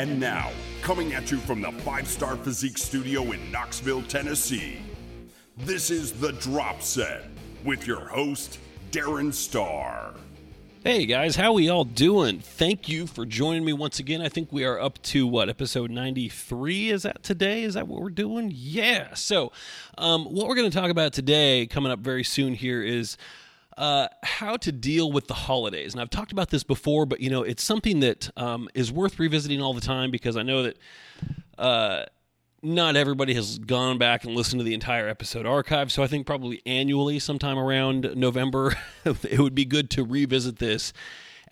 And now, coming at you from the 5-Star Physique Studio in Knoxville, Tennessee, this is The Drop Set with your host, Darren Starr. Hey guys, how we all doing? Thank you for joining me once again. I think we are up to, episode 93? Is that today? Is that what we're doing? Yeah. So what we're going to talk about today, coming up very soon here, is how to deal with the holidays. And I've talked about this before, but, it's something that is worth revisiting all the time, because I know that not everybody has gone back and listened to the entire episode archive. So I think probably annually, sometime around November, it would be good to revisit this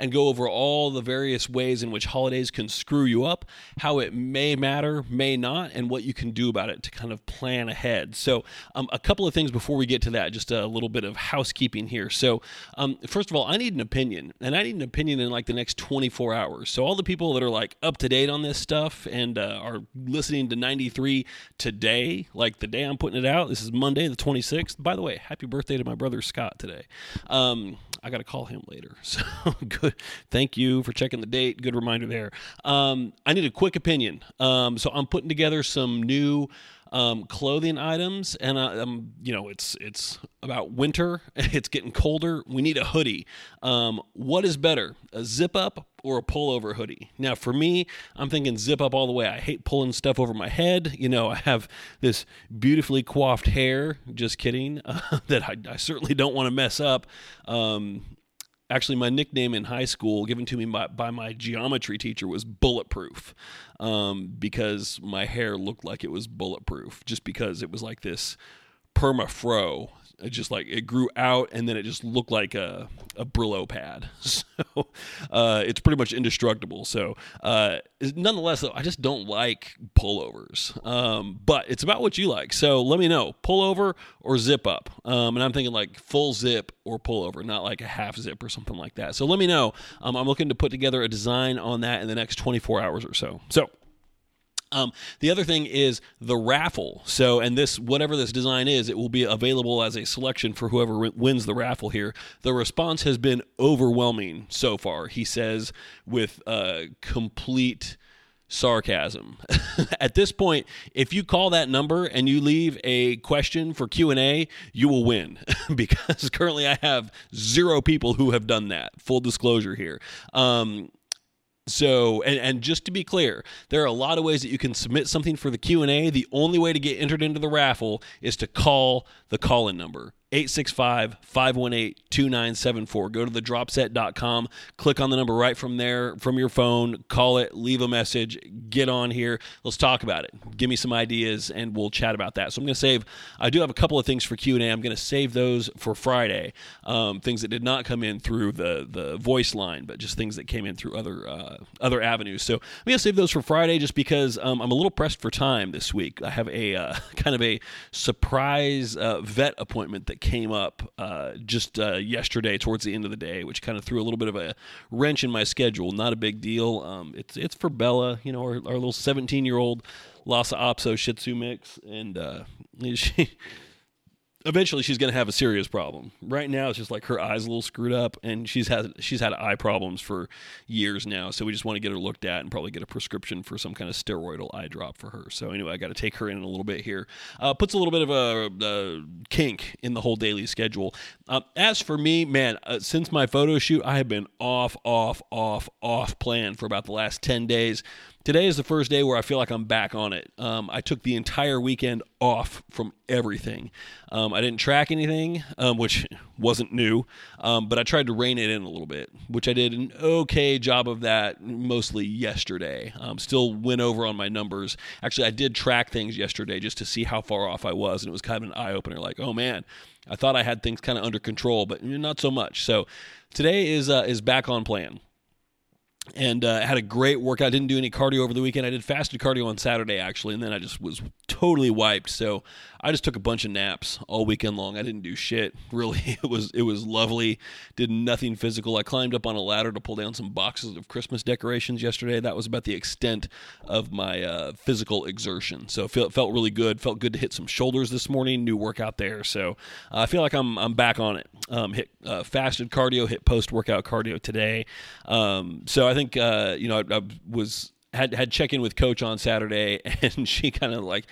and go over all the various ways in which holidays can screw you up, how it may matter, may not, and what you can do about it to kind of plan ahead. So a couple of things before we get to that, just a little bit of housekeeping here. So first of all, I need an opinion, and I need an opinion in like the next 24 hours. So all the people that are like up to date on this stuff and are listening to 93 today, like the day I'm putting it out, this is Monday the 26th. By the way, happy birthday to my brother Scott today. I got to call him later. So good. Thank you for checking the date. Good reminder there. I need a quick opinion. So I'm putting together some new clothing items, and it's about winter. It's getting colder. We need a hoodie. What is better, a zip up or a pullover hoodie? Now for me, I'm thinking zip up all the way. I hate pulling stuff over my head. I have this beautifully coiffed hair. Just kidding. That I certainly don't want to mess up. Actually, my nickname in high school, given to me by my geometry teacher, was Bulletproof, because my hair looked like it was bulletproof, just because it was like this perma-fro. It just like it grew out, and then it just looked like a Brillo pad. So it's pretty much indestructible. So nonetheless, though, I just don't like pullovers. But it's about what you like. So let me know, pullover or zip up. And I'm thinking like full zip or pullover, not like a half zip or something like that. So let me know. I'm looking to put together a design on that in the next 24 hours or so. So the other thing is the raffle. So, and this, whatever this design is, it will be available as a selection for whoever wins the raffle here. The response has been overwhelming so far, he says with complete sarcasm. At this point, if you call that number and you leave a question for Q&A, you will win, because currently I have 0 people who have done that. Full disclosure here. So, and just to be clear, there are a lot of ways that you can submit something for the Q&A. The only way to get entered into the raffle is to call the call-in number, 865-518-2974. Go to thedropset.com, click on the number right from there, from your phone, call it, leave a message, get on here. Let's talk about it. Give me some ideas, and we'll chat about that. So I'm going to I do have a couple of things for Q&A. I'm going to save those for Friday, things that did not come in through the voice line, but just things that came in through other avenues. So I'm going to save those for Friday, just because I'm a little pressed for time this week. I have a kind of a surprise vet appointment that came up just yesterday towards the end of the day, which kind of threw a little bit of a wrench in my schedule. Not a big deal. It's for Bella, our little 17-year-old Lhasa Apso Shih Tzu mix, and eventually she's going to have a serious problem. Right now it's just like her eyes a little screwed up, and she's had eye problems for years now, so we just want to get her looked at and probably get a prescription for some kind of steroidal eye drop for her. So anyway, I got to take her in a little bit here. Puts a little bit of a kink in the whole daily schedule. As for me, man, since my photo shoot, I have been off plan for about the last 10 days. Today is the first day where I feel like I'm back on it. I took the entire weekend off from everything. I didn't track anything, which wasn't new, but I tried to rein it in a little bit, which I did an okay job of that mostly yesterday. Still went over on my numbers. Actually, I did track things yesterday just to see how far off I was, and it was kind of an eye-opener, like, oh, man, I thought I had things kind of under control, but not so much. So today is back on plan. And I had a great workout. I didn't do any cardio over the weekend. I did fasted cardio on Saturday, actually, and then I just was totally wiped. So I just took a bunch of naps all weekend long. I didn't do shit, really. It was lovely. Did nothing physical. I climbed up on a ladder to pull down some boxes of Christmas decorations yesterday. That was about the extent of my physical exertion. So it felt really good. Felt good to hit some shoulders this morning. New workout there. So I feel like I'm back on it. Hit fasted cardio, hit post-workout cardio today. So I think I was had check-in with coach on Saturday, and she kind of like,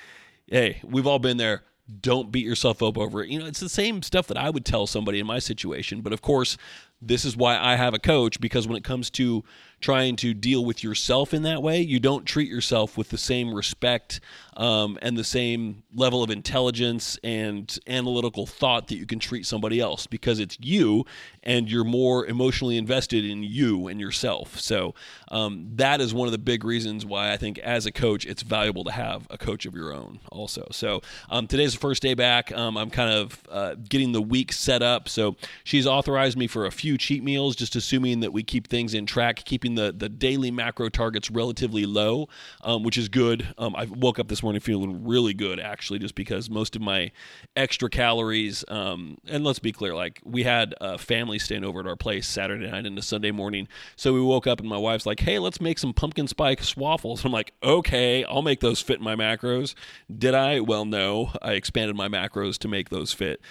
hey, we've all been there. Don't beat yourself up over it. You know, it's the same stuff that I would tell somebody in my situation. But of course, this is why I have a coach, because when it comes to trying to deal with yourself in that way, you don't treat yourself with the same respect and the same level of intelligence and analytical thought that you can treat somebody else, because it's you and you're more emotionally invested in you and yourself. So that is one of the big reasons why I think as a coach, it's valuable to have a coach of your own also. So today's the first day back. I'm kind of getting the week set up. So she's authorized me for a few cheat meals, just assuming that we keep things in track, keeping the daily macro targets relatively low, which is good. I woke up this morning feeling really good, actually, just because most of my extra calories, and let's be clear, like we had a family staying over at our place Saturday night into Sunday morning. So we woke up and my wife's like, hey, let's make some pumpkin spice waffles. I'm like, okay, I'll make those fit in my macros. Did I? Well, no, I expanded my macros to make those fit.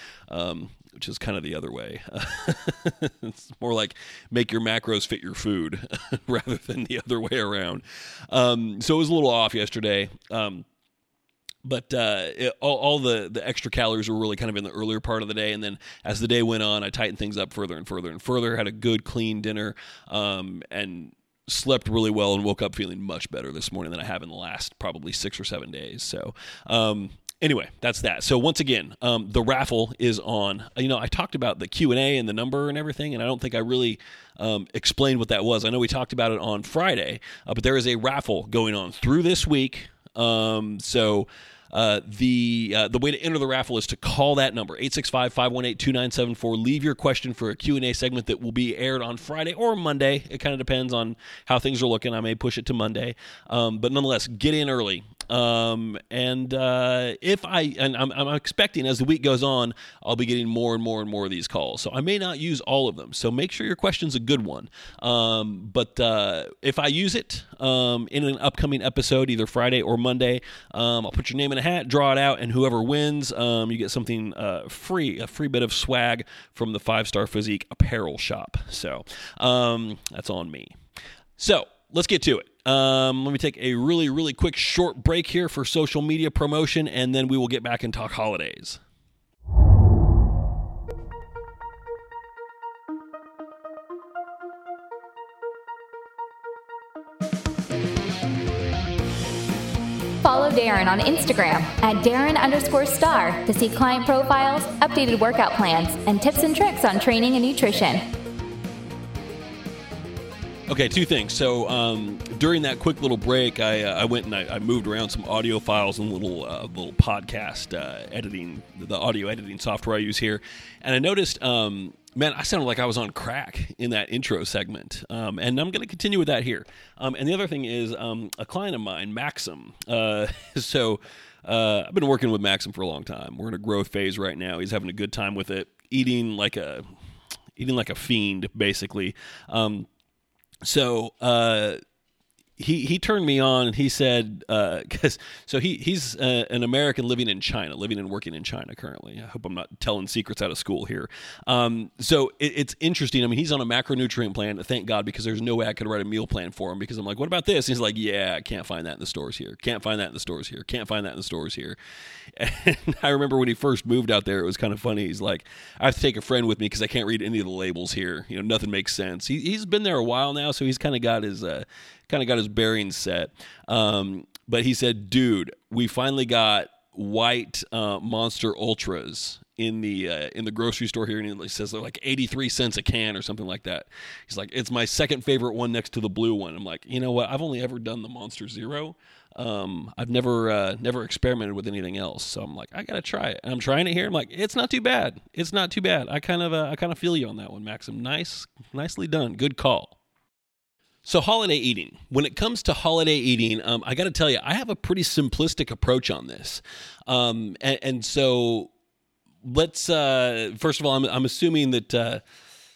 Which is kind of the other way. It's more like make your macros fit your food rather than the other way around. So it was a little off yesterday. But all the extra calories were really kind of in the earlier part of the day. And then as the day went on, I tightened things up further and further and further, had a good clean dinner, and slept really well and woke up feeling much better this morning than I have in the last probably 6 or 7 days. So, anyway, that's that. So once again, the raffle is on. You know, I talked about the Q&A and the number and everything, and I don't think I really explained what that was. I know we talked about it on Friday, but there is a raffle going on through this week. The way to enter the raffle is to call that number, 865-518-2974. Leave your question for a Q&A segment that will be aired on Friday or Monday. It kind of depends on how things are looking. I may push it to Monday. But nonetheless, get in early. I'm expecting as the week goes on, I'll be getting more and more and more of these calls. So I may not use all of them. So make sure your question's a good one. But if I use it, in an upcoming episode, either Friday or Monday, I'll put your name in a hat, draw it out, and whoever wins, you get something, free, a free bit of swag from the 5 Starr Physique apparel shop. So, that's on me. So let's get to it. Let me take a really, really quick short break here for social media promotion, and then we will get back and talk holidays. Follow Darren on Instagram at Darren_Starr to see client profiles, updated workout plans, and tips and tricks on training and nutrition. Okay, two things. So during that quick little break, I went and I moved around some audio files and little podcast editing, the audio editing software I use here, and I noticed, man, I sounded like I was on crack in that intro segment, and I'm going to continue with that here. And the other thing is a client of mine, Maxim. So I've been working with Maxim for a long time. We're in a growth phase right now. He's having a good time with it, eating like a fiend, basically. So he turned me on, and he said, he's an American living and working in China currently. I hope I'm not telling secrets out of school here. So it's interesting. I mean, he's on a macronutrient plan, thank God, because there's no way I could write a meal plan for him, because I'm like, what about this? And he's like, yeah, I can't find that in the stores here. Can't find that in the stores here. Can't find that in the stores here. And I remember when he first moved out there, it was kind of funny. He's like, I have to take a friend with me because I can't read any of the labels here. You know, nothing makes sense. He's been there a while now, so he's kind of got his bearings set. But he said, dude, we finally got white Monster Ultras in the grocery store here. And he says they're like 83 cents a can or something like that. He's like, it's my second favorite one next to the blue one. I'm like, you know what? I've only ever done the Monster Zero. I've never experimented with anything else. So I'm like, I got to try it. And I'm trying it here. I'm like, it's not too bad. It's not too bad. I kind of feel you on that one, Maxim. Nicely done. Good call. So holiday eating. When it comes to holiday eating, I got to tell you, I have a pretty simplistic approach on this. So let's, first of all, I'm assuming that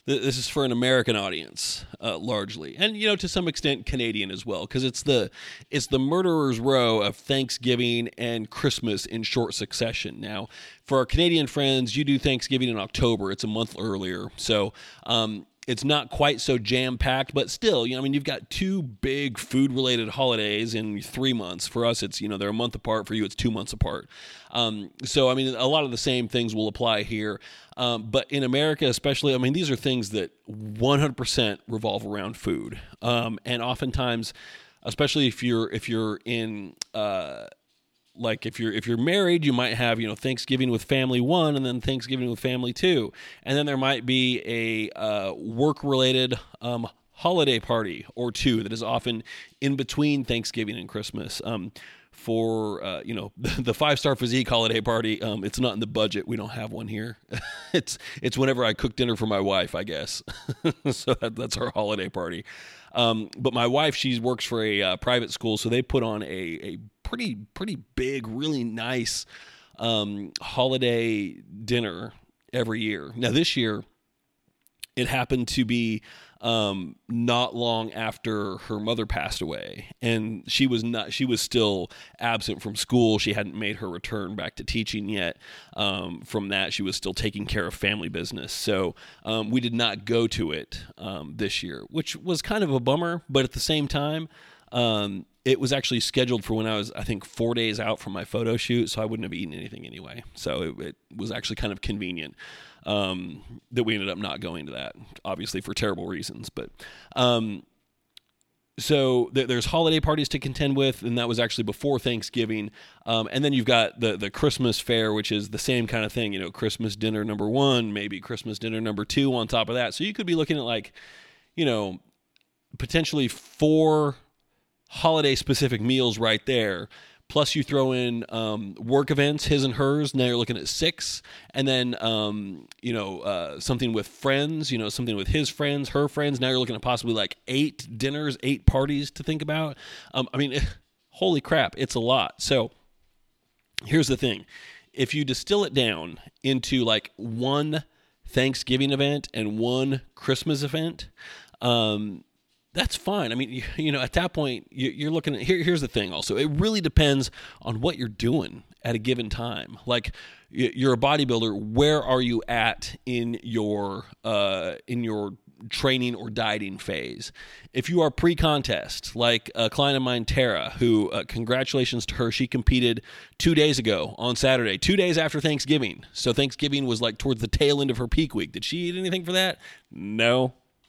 this is for an American audience largely, and, you know, to some extent Canadian as well, because it's the murderer's row of Thanksgiving and Christmas in short succession. Now, for our Canadian friends, you do Thanksgiving in October. It's a month earlier. So It's not quite so jam-packed, but still, you know, I mean, you've got two big food-related holidays in 3 months. For us, it's, you know, they're a month apart. For you, it's 2 months apart. So, I mean, a lot of the same things will apply here. But in America especially, I mean, these are things that 100% revolve around food. And oftentimes, especially if you're in... Like if you're married, you might have, you know, Thanksgiving with family one and then Thanksgiving with family two. And then there might be a work-related holiday party or two that is often in between Thanksgiving and Christmas. For, you know, the Five Starr Physique holiday party, it's not in the budget. We don't have one here. It's whenever I cook dinner for my wife, I guess. So that's our holiday party. But my wife, she works for a private school, so they put on a pretty big, really nice holiday dinner every year. Now this year, it happened to be not long after her mother passed away, and she was still absent from school. She hadn't made her return back to teaching yet. From that, she was still taking care of family business. So we did not go to it this year, which was kind of a bummer. But at the same time, it was actually scheduled for when I was, I think, 4 days out from my photo shoot, so I wouldn't have eaten anything anyway. So it was actually kind of convenient that we ended up not going to that, obviously for terrible reasons. But so there's holiday parties to contend with, and that was actually before Thanksgiving. And then you've got the Christmas fair, which is the same kind of thing, you know, Christmas dinner number one, maybe Christmas dinner number two on top of that. So you could be looking at, like, you know, potentially 4 holiday-specific meals right there, plus you throw in work events, his and hers. Now you're looking at 6, and then you know, something with friends, you know, something with his friends, her friends. Now you're looking at possibly like 8 dinners, 8 parties to think about. I mean, holy crap, it's a lot. So here's the thing: if you distill it down into like 1 Thanksgiving event and 1 Christmas event, that's fine. I mean, you know, at that point, you're looking at, here's the thing also, it really depends on what you're doing at a given time. Like, you're a bodybuilder, where are you at in your training or dieting phase? If you are pre-contest, like a client of mine, Tara, who, congratulations to her, she competed 2 days ago on Saturday, 2 days after Thanksgiving. So Thanksgiving was like towards the tail end of her peak week. Did she eat anything for that?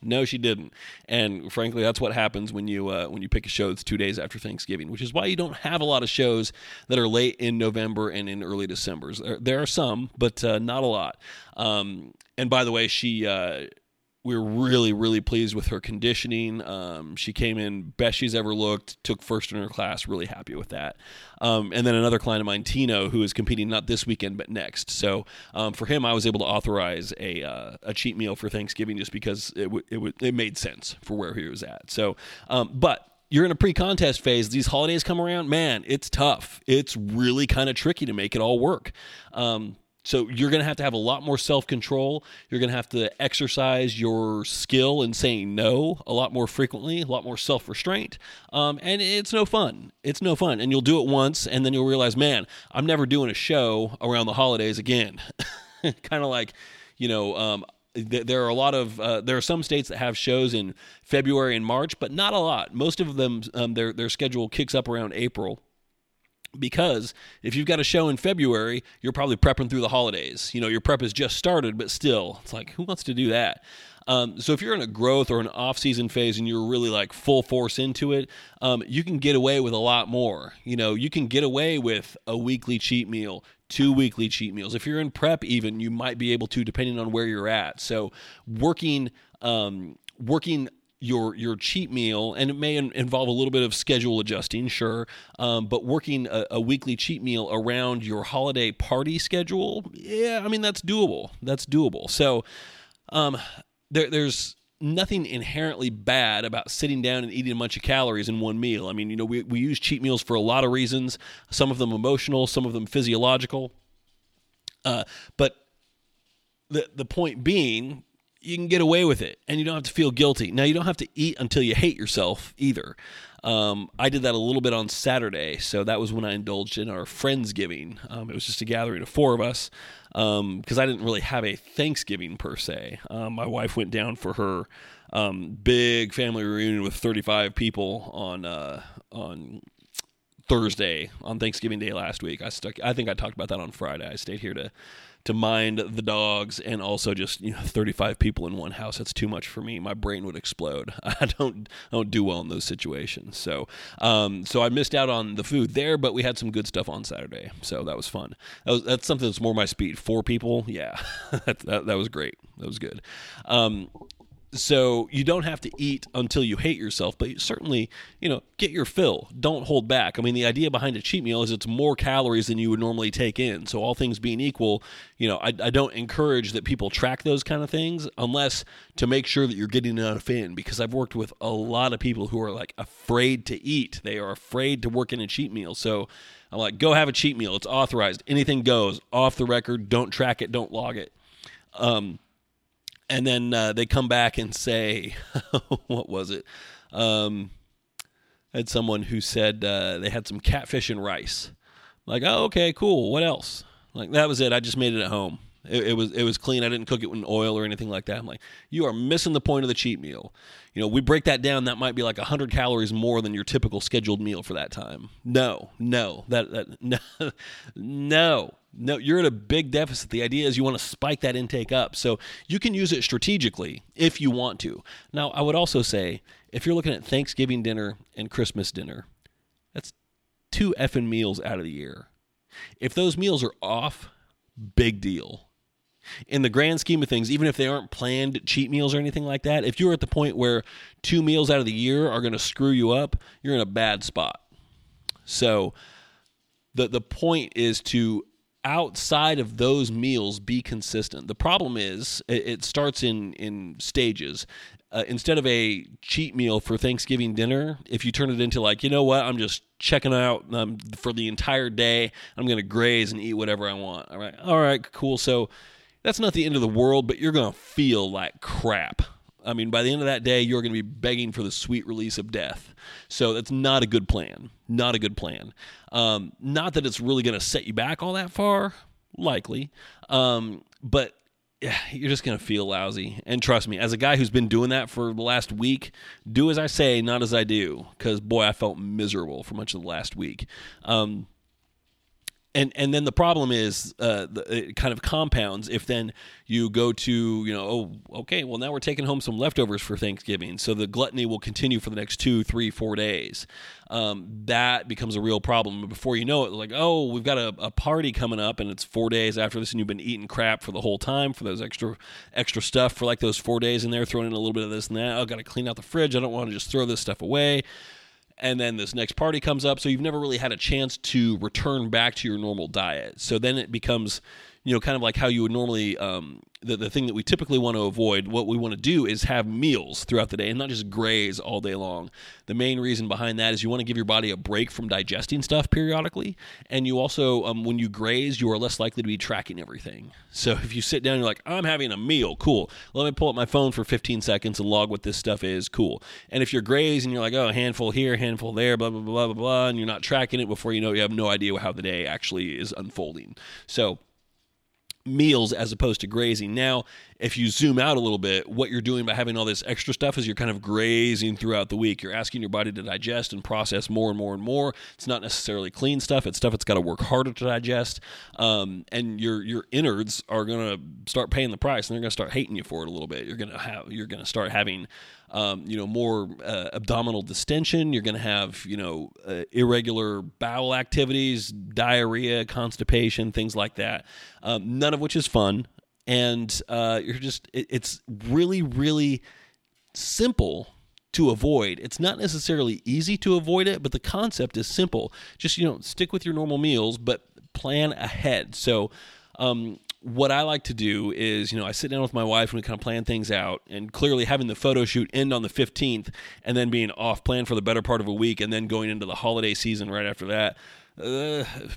No, she didn't. And frankly, that's what happens when you pick a show that's 2 days after Thanksgiving, which is why you don't have a lot of shows that are late in November and in early December. There are some, but not a lot. And by the way, we're really, really pleased with her conditioning. She came in best she's ever looked, took first in her class, really happy with that. And then another client of mine, Tino, who is competing not this weekend but next. So for him, I was able to authorize a cheat meal for Thanksgiving just because it made sense for where he was at. So, but you're in a pre-contest phase. These holidays come around, man, it's tough. It's really kind of tricky to make it all work. So you're going to have a lot more self-control. You're going to have to exercise your skill in saying no a lot more frequently, a lot more self-restraint. And it's no fun. It's no fun. And you'll do it once, and then you'll realize, man, I'm never doing a show around the holidays again. Kind of like, you know, there are a lot of there are some states that have shows in February and March, but not a lot. Most of them, their schedule kicks up around April. Because if you've got a show in February, you're probably prepping through the holidays. You know, your prep has just started, but still, it's like, who wants to do that? So if you're in a growth or an off-season phase and you're really like full force into it, you can get away with a lot more. You know, you can get away with a weekly cheat meal, 2 weekly cheat meals. If you're in prep even, you might be able to, depending on where you're at. So working your cheat meal, and it may involve a little bit of schedule adjusting, sure, but working a weekly cheat meal around your holiday party schedule, yeah, I mean, that's doable. That's doable. So there's nothing inherently bad about sitting down and eating a bunch of calories in one meal. I mean, you know, we use cheat meals for a lot of reasons, some of them emotional, some of them physiological, but the point being, you can get away with it and you don't have to feel guilty. Now, you don't have to eat until you hate yourself either. I did that a little bit on Saturday. So that was when I indulged in our Friendsgiving. It was just a gathering of four of us because I didn't really have a Thanksgiving per se. My wife went down for her big family reunion with 35 people on Thursday, on Thanksgiving Day last week. I think I talked about that on Friday. I stayed here to mind the dogs and also just 35 people in one house. That's too much for me. My brain would explode. I don't do well in those situations. So I missed out on the food there, but we had some good stuff on Saturday. So that was fun. That's something that's more my speed. Four people, yeah, that was great. That was good. So you don't have to eat until you hate yourself, but you certainly, get your fill. Don't hold back. I mean, the idea behind a cheat meal is it's more calories than you would normally take in. So all things being equal, I don't encourage that people track those kind of things unless to make sure that you're getting enough in, because I've worked with a lot of people who are like afraid to eat. They are afraid to work in a cheat meal. So I'm like, go have a cheat meal. It's authorized. Anything goes off the record. Don't track it. Don't log it. And then they come back and say, what was it? I had someone who said they had some catfish and rice. I'm like, oh, okay, cool. What else? Like, that was it. I just made it at home. It was clean. I didn't cook it in oil or anything like that. I'm like, you are missing the point of the cheat meal. We break that down. That might be like 100 calories more than your typical scheduled meal for that time. No, you're at a big deficit. The idea is you want to spike that intake up. So you can use it strategically if you want to. Now, I would also say if you're looking at Thanksgiving dinner and Christmas dinner, that's two effing meals out of the year. If those meals are off, big deal. In the grand scheme of things, even if they aren't planned cheat meals or anything like that, if you're at the point where two meals out of the year are going to screw you up, you're in a bad spot. So the point is to, outside of those meals, be consistent. The problem is it starts in stages. Instead of a cheat meal for Thanksgiving dinner, if you turn it into like, I'm just checking out for the entire day, I'm going to graze and eat whatever I want. All right, cool. So that's not the end of the world, but you're going to feel like crap. I mean, by the end of that day, you're going to be begging for the sweet release of death. So that's not a good plan. Not a good plan. Not that it's really going to set you back all that far, likely, but you're just going to feel lousy. And trust me, as a guy who's been doing that for the last week, do as I say, not as I do, because, boy, I felt miserable for much of the last week. And then the problem is it kind of compounds if then you go to, now we're taking home some leftovers for Thanksgiving. So the gluttony will continue for the next 2, 3, 4 days. That becomes a real problem. Before you know it, like, oh, we've got a party coming up and it's 4 days after this and you've been eating crap for the whole time for those extra stuff for like those 4 days in there, throwing in a little bit of this and that. I've got to clean out the fridge. I don't want to just throw this stuff away. And then this next party comes up, so you've never really had a chance to return back to your normal diet. So then it becomes, kind of like how you would normally, the thing that we typically want to avoid, what we want to do is have meals throughout the day and not just graze all day long. The main reason behind that is you want to give your body a break from digesting stuff periodically. And you also, when you graze, you are less likely to be tracking everything. So if you sit down and you're like, I'm having a meal, cool. Let me pull up my phone for 15 seconds and log what this stuff is, cool. And if you're graze and you're like, oh, handful here, handful there, blah, blah, blah, blah, blah, and you're not tracking it, before you know it, you have no idea how the day actually is unfolding. So meals as opposed to grazing. Now, if you zoom out a little bit, what you're doing by having all this extra stuff is you're kind of grazing throughout the week. You're asking your body to digest and process more and more and more. It's not necessarily clean stuff. It's stuff that's got to work harder to digest. And your innards are going to start paying the price, and they're going to start hating you for it a little bit. You're going to start having more abdominal distension. You're going to have, irregular bowel activities, diarrhea, constipation, things like that. None of which is fun. And it's really, really simple to avoid. It's not necessarily easy to avoid it, but the concept is simple. Just, stick with your normal meals, but plan ahead. So, what I like to do is, I sit down with my wife and we kind of plan things out, and clearly having the photo shoot end on the 15th and then being off plan for the better part of a week and then going into the holiday season right after that,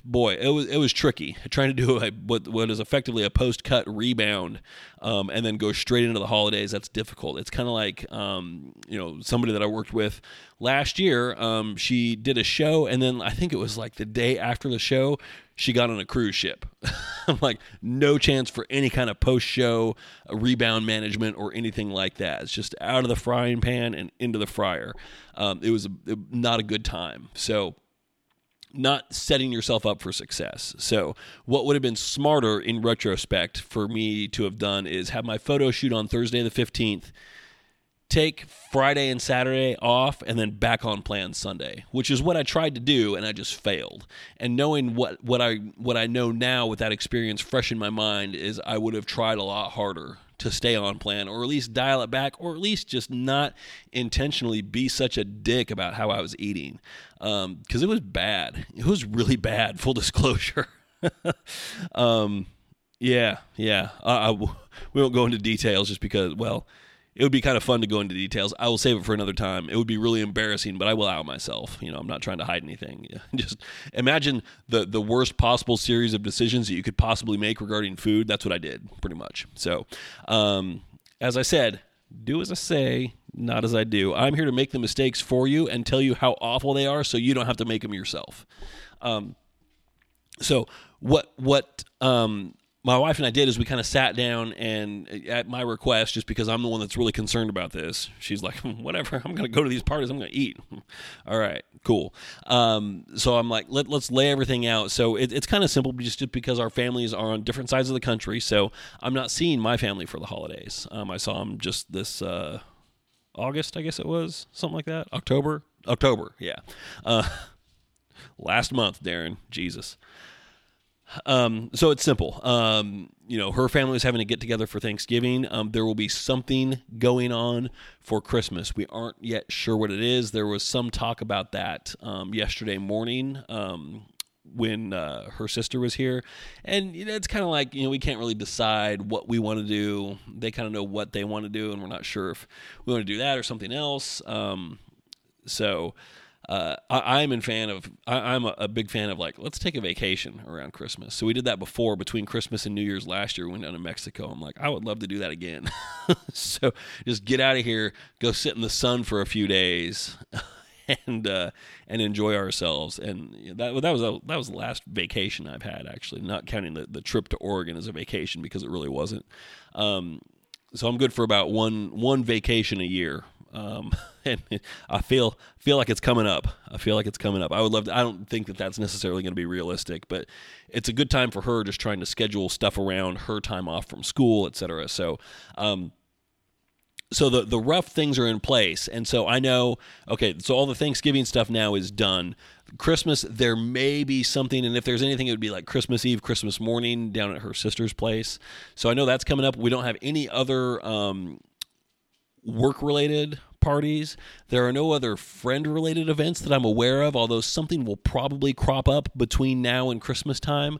boy, it was tricky trying to do what is effectively a post-cut rebound, and then go straight into the holidays. That's difficult. It's kind of like, somebody that I worked with last year, she did a show, and then I think it was like the day after the show, she got on a cruise ship. I'm like, no chance for any kind of post-show rebound management or anything like that. It's just out of the frying pan and into the fryer. It was not a good time. So not setting yourself up for success. So what would have been smarter in retrospect for me to have done is have my photo shoot on Thursday the 15th, take Friday and Saturday off, and then back on plan Sunday, which is what I tried to do, and I just failed. And knowing what I know now with that experience fresh in my mind is I would have tried a lot harder to stay on plan, or at least dial it back, or at least just not intentionally be such a dick about how I was eating, because it was bad. It was really bad, full disclosure. We won't go into details just because, well, it would be kind of fun to go into details. I will save it for another time. It would be really embarrassing, but I will out myself. I'm not trying to hide anything. Just imagine the worst possible series of decisions that you could possibly make regarding food. That's what I did, pretty much. So, as I said, do as I say, not as I do. I'm here to make the mistakes for you and tell you how awful they are so you don't have to make them yourself. My wife and I did is we kind of sat down, and at my request, just because I'm the one that's really concerned about this, she's like, whatever, I'm going to go to these parties. I'm going to eat. All right, cool. So I'm like, let's lay everything out. So it's kind of simple just because our families are on different sides of the country. So I'm not seeing my family for the holidays. I saw them just this August, I guess it was, something like that. October. Yeah. Last month, Darren, Jesus. So it's simple. Her family is having a get together for Thanksgiving. There will be something going on for Christmas. We aren't yet sure what it is. There was some talk about that, yesterday morning, when her sister was here, and it's kind of like, we can't really decide what we want to do. They kind of know what they want to do, and we're not sure if we want to do that or something else. I'm a big fan of, like, let's take a vacation around Christmas. So we did that before between Christmas and New Year's last year. We went down to Mexico. I'm like, I would love to do that again. So just get out of here, go sit in the sun for a few days, and enjoy ourselves. And that was the last vacation I've had, actually, not counting the trip to Oregon as a vacation, because it really wasn't. So I'm good for about one vacation a year. And I feel like it's coming up. I would love to. I don't think that that's necessarily going to be realistic, but it's a good time for her, just trying to schedule stuff around her time off from school, et cetera. So, so the rough things are in place. And so I know, okay, so all the Thanksgiving stuff now is done. Christmas, there may be something. And if there's anything, it would be like Christmas Eve, Christmas morning down at her sister's place. So I know that's coming up. We don't have any other, work-related parties. There are no other friend-related events that I'm aware of, although something will probably crop up between now and Christmas time.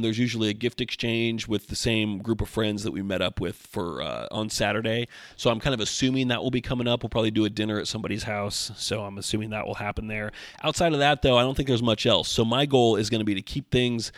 There's usually a gift exchange with the same group of friends that we met up with for on Saturday. So I'm kind of assuming that will be coming up. We'll probably do a dinner at somebody's house. So I'm assuming that will happen there. Outside of that, though, I don't think there's much else. So my goal is going to be to keep things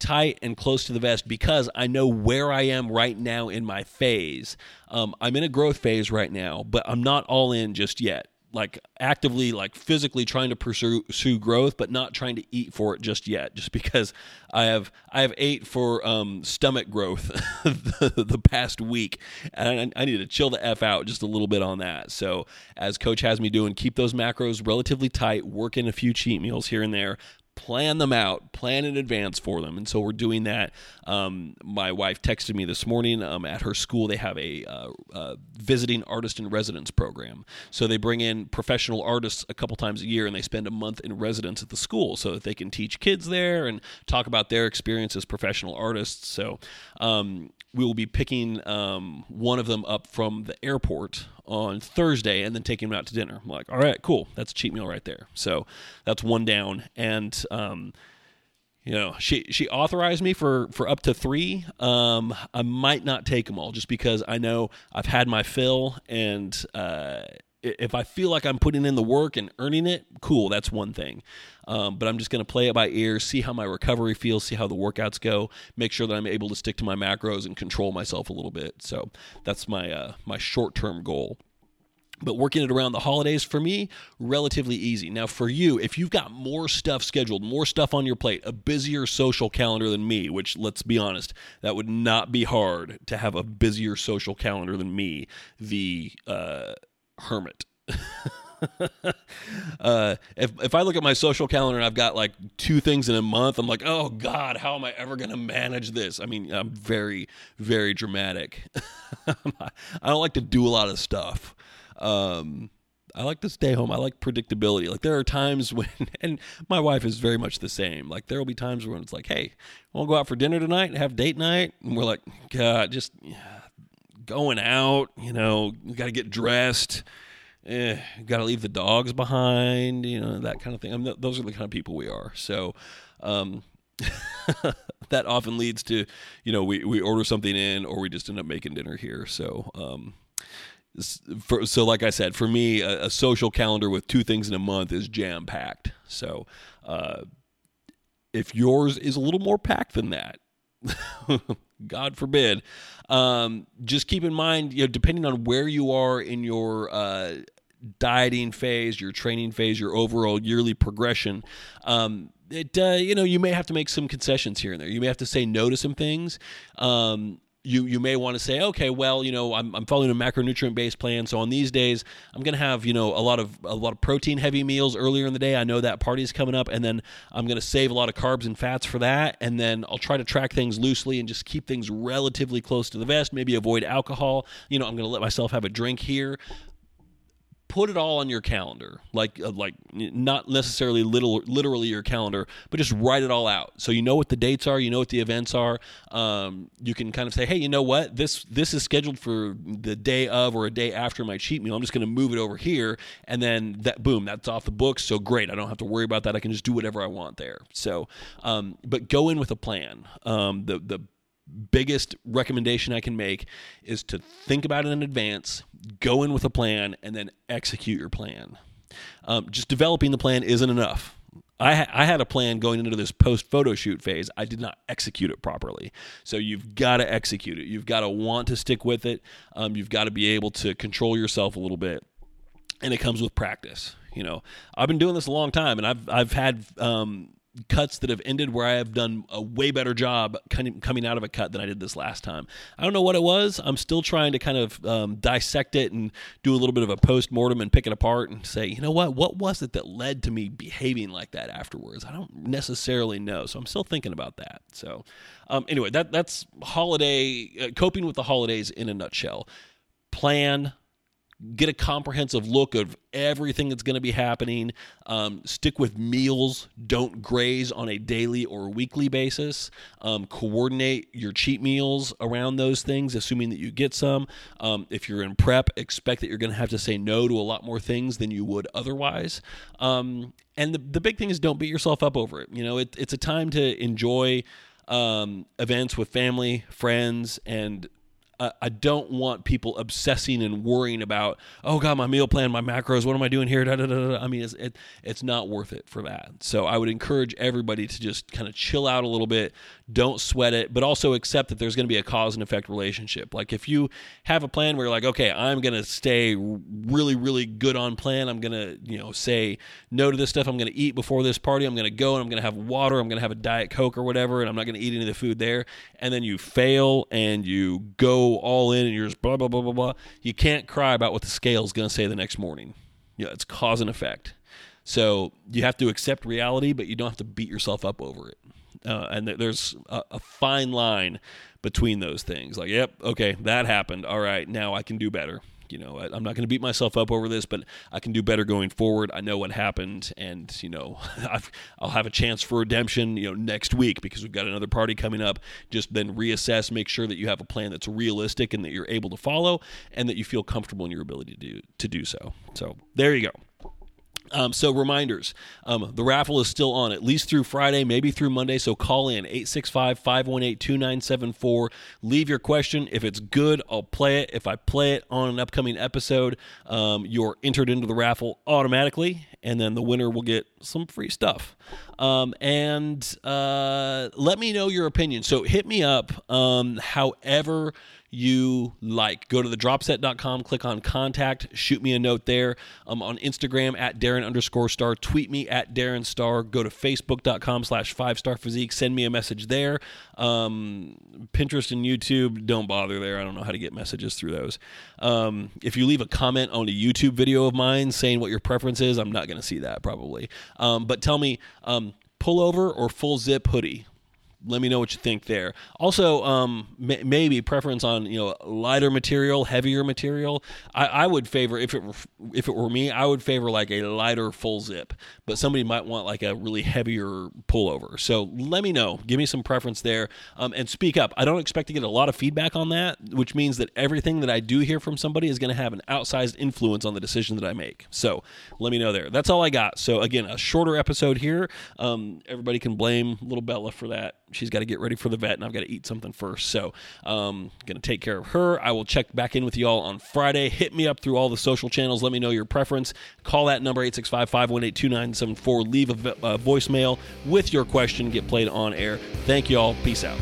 tight and close to the vest, because I know where I am right now in my phase. I'm in a growth phase right now, but I'm not all in just yet. Like actively, like physically trying to pursue growth, but not trying to eat for it just yet. Just because I have ate for stomach growth the past week, and I need to chill the F out just a little bit on that. So as Coach has me doing, keep those macros relatively tight, work in a few cheat meals here and there. Plan them out, plan in advance for them. And so we're doing that. My wife texted me this morning, at her school, they have a visiting artist in residence program. So they bring in professional artists a couple times a year, and they spend a month in residence at the school so that they can teach kids there and talk about their experience as professional artists. So we will be picking one of them up from the airport on Thursday and then taking them out to dinner. I'm like, all right, cool. That's a cheat meal right there. So that's one down. And, she authorized me for up to 3. I might not take them all just because I know I've had my fill, and if I feel like I'm putting in the work and earning it, cool, that's one thing. But I'm just going to play it by ear, see how my recovery feels, see how the workouts go, make sure that I'm able to stick to my macros and control myself a little bit. So that's my my short-term goal. But working it around the holidays, for me, relatively easy. Now, for you, if you've got more stuff scheduled, more stuff on your plate, a busier social calendar than me, which, let's be honest, that would not be hard to have a busier social calendar than me, the hermit. If I look at my social calendar and I've got like 2 things in a month, I'm like, oh God, how am I ever going to manage this? I mean, I'm very, very dramatic. I don't like to do a lot of stuff. I like to stay home. I like predictability. Like, there are times when, and my wife is very much the same. Like, there will be times when it's like, hey, we'll go out for dinner tonight and have date night. And we're like, God, just going out, you know, you got to get dressed. You got to leave the dogs behind, you know, that kind of thing. I mean, those are the kind of people we are. So, that often leads to, you know, we order something in or we just end up making dinner here. So, So like I said, for me, a social calendar with 2 things in a month is jam-packed. So if yours is a little more packed than that, God forbid, just keep in mind, you know, depending on where you are in your dieting phase, your training phase, your overall yearly progression, you know, you may have to make some concessions here and there. You may have to say no to some things. You may want to say, okay, well, you know, I'm following a macronutrient based plan, so on these days I'm gonna have, you know, a lot of protein heavy meals earlier in the day. I know that party's coming up, and then I'm gonna save a lot of carbs and fats for that, and then I'll try to track things loosely and just keep things relatively close to the vest. Maybe avoid alcohol. You know, I'm gonna let myself have a drink here. Put it all on your calendar, like not necessarily literally your calendar, but just write it all out. So you know what the dates are, you know what the events are. You can kind of say, hey, you know what, this is scheduled for the day of or a day after my cheat meal. I'm just going to move it over here, and then that, boom, that's off the books. So great, I don't have to worry about that. I can just do whatever I want there. So, but go in with a plan. The biggest recommendation I can make is to think about it in advance, go in with a plan, and then execute your plan. Just developing the plan isn't enough. I had a plan going into this post-photo shoot phase. I did not execute it properly. So you've got to execute it. You've got to want to stick with it. You've got to be able to control yourself a little bit. And it comes with practice. You know, I've been doing this a long time, and I've had cuts that have ended where I have done a way better job coming out of a cut than I did this last time. I don't know what it was. I'm still trying to kind of dissect it and do a little bit of a post-mortem and pick it apart and say, you know what was it that led to me behaving like that afterwards? I don't necessarily know. So I'm still thinking about that. So anyway, that's holiday, coping with the holidays in a nutshell. Plan. Get a comprehensive look of everything that's going to be happening. Stick with meals. Don't graze on a daily or weekly basis. Coordinate your cheat meals around those things, assuming that you get some. If you're in prep, expect that you're going to have to say no to a lot more things than you would otherwise. And the big thing is, don't beat yourself up over it. You know, it's a time to enjoy events with family, friends, and I don't want people obsessing and worrying about, oh God, my meal plan, my macros, what am I doing here? Da, da, da, da. I mean, it's not worth it for that. So I would encourage everybody to just kind of chill out a little bit, don't sweat it, but also accept that there's going to be a cause and effect relationship. Like, if you have a plan where you're like, okay, I'm going to stay really, really good on plan. I'm going to, you know, say no to this stuff. I'm going to eat before this party. I'm going to go and I'm going to have water. I'm going to have a Diet Coke or whatever, and I'm not going to eat any of the food there. And then you fail and you go all in and you're just blah, blah, blah, blah, blah. You can't cry about what the scale is going to say the next morning. Yeah, it's cause and effect. So you have to accept reality, but you don't have to beat yourself up over it. And there's a fine line between those things. Like, yep, okay, that happened. All right, now I can do better. You know, I'm not going to beat myself up over this, but I can do better going forward. I know what happened, and, you know, I'll have a chance for redemption, you know, next week, because we've got another party coming up. Just then reassess, make sure that you have a plan that's realistic and that you're able to follow and that you feel comfortable in your ability to do so. So there you go. So reminders, the raffle is still on, at least through Friday, maybe through Monday. So call in 865-518-2974. Leave your question. If it's good, I'll play it. If I play it on an upcoming episode, you're entered into the raffle automatically, and then the winner will get some free stuff. Let me know your opinion. So hit me up however you like. Go to thedropset.com, click on contact, shoot me a note there. I'm on Instagram at Darren_Starr, tweet me at Darren Starr, go to facebook.com/5starphysique, send me a message there. Pinterest and YouTube, don't bother there. I don't know how to get messages through those. If you leave a comment on a YouTube video of mine saying what your preference is, I'm not going to see that probably. But tell me, pullover or full zip hoodie? Let me know what you think there. Also, maybe preference on, lighter material, heavier material. I would favor, if it were me, I would favor like a lighter full zip, but somebody might want like a really heavier pullover. So let me know, give me some preference there, and speak up. I don't expect to get a lot of feedback on that, which means that everything that I do hear from somebody is going to have an outsized influence on the decision that I make. So let me know there. That's all I got. So again, a shorter episode here. Everybody can blame little Bella for that. She's got to get ready for the vet, and I've got to eat something first. So going to take care of her. I will check back in with y'all on Friday. Hit me up through all the social channels. Let me know your preference. Call that number, 865-518-2974. Leave a voicemail with your question. Get played on air. Thank y'all. Peace out.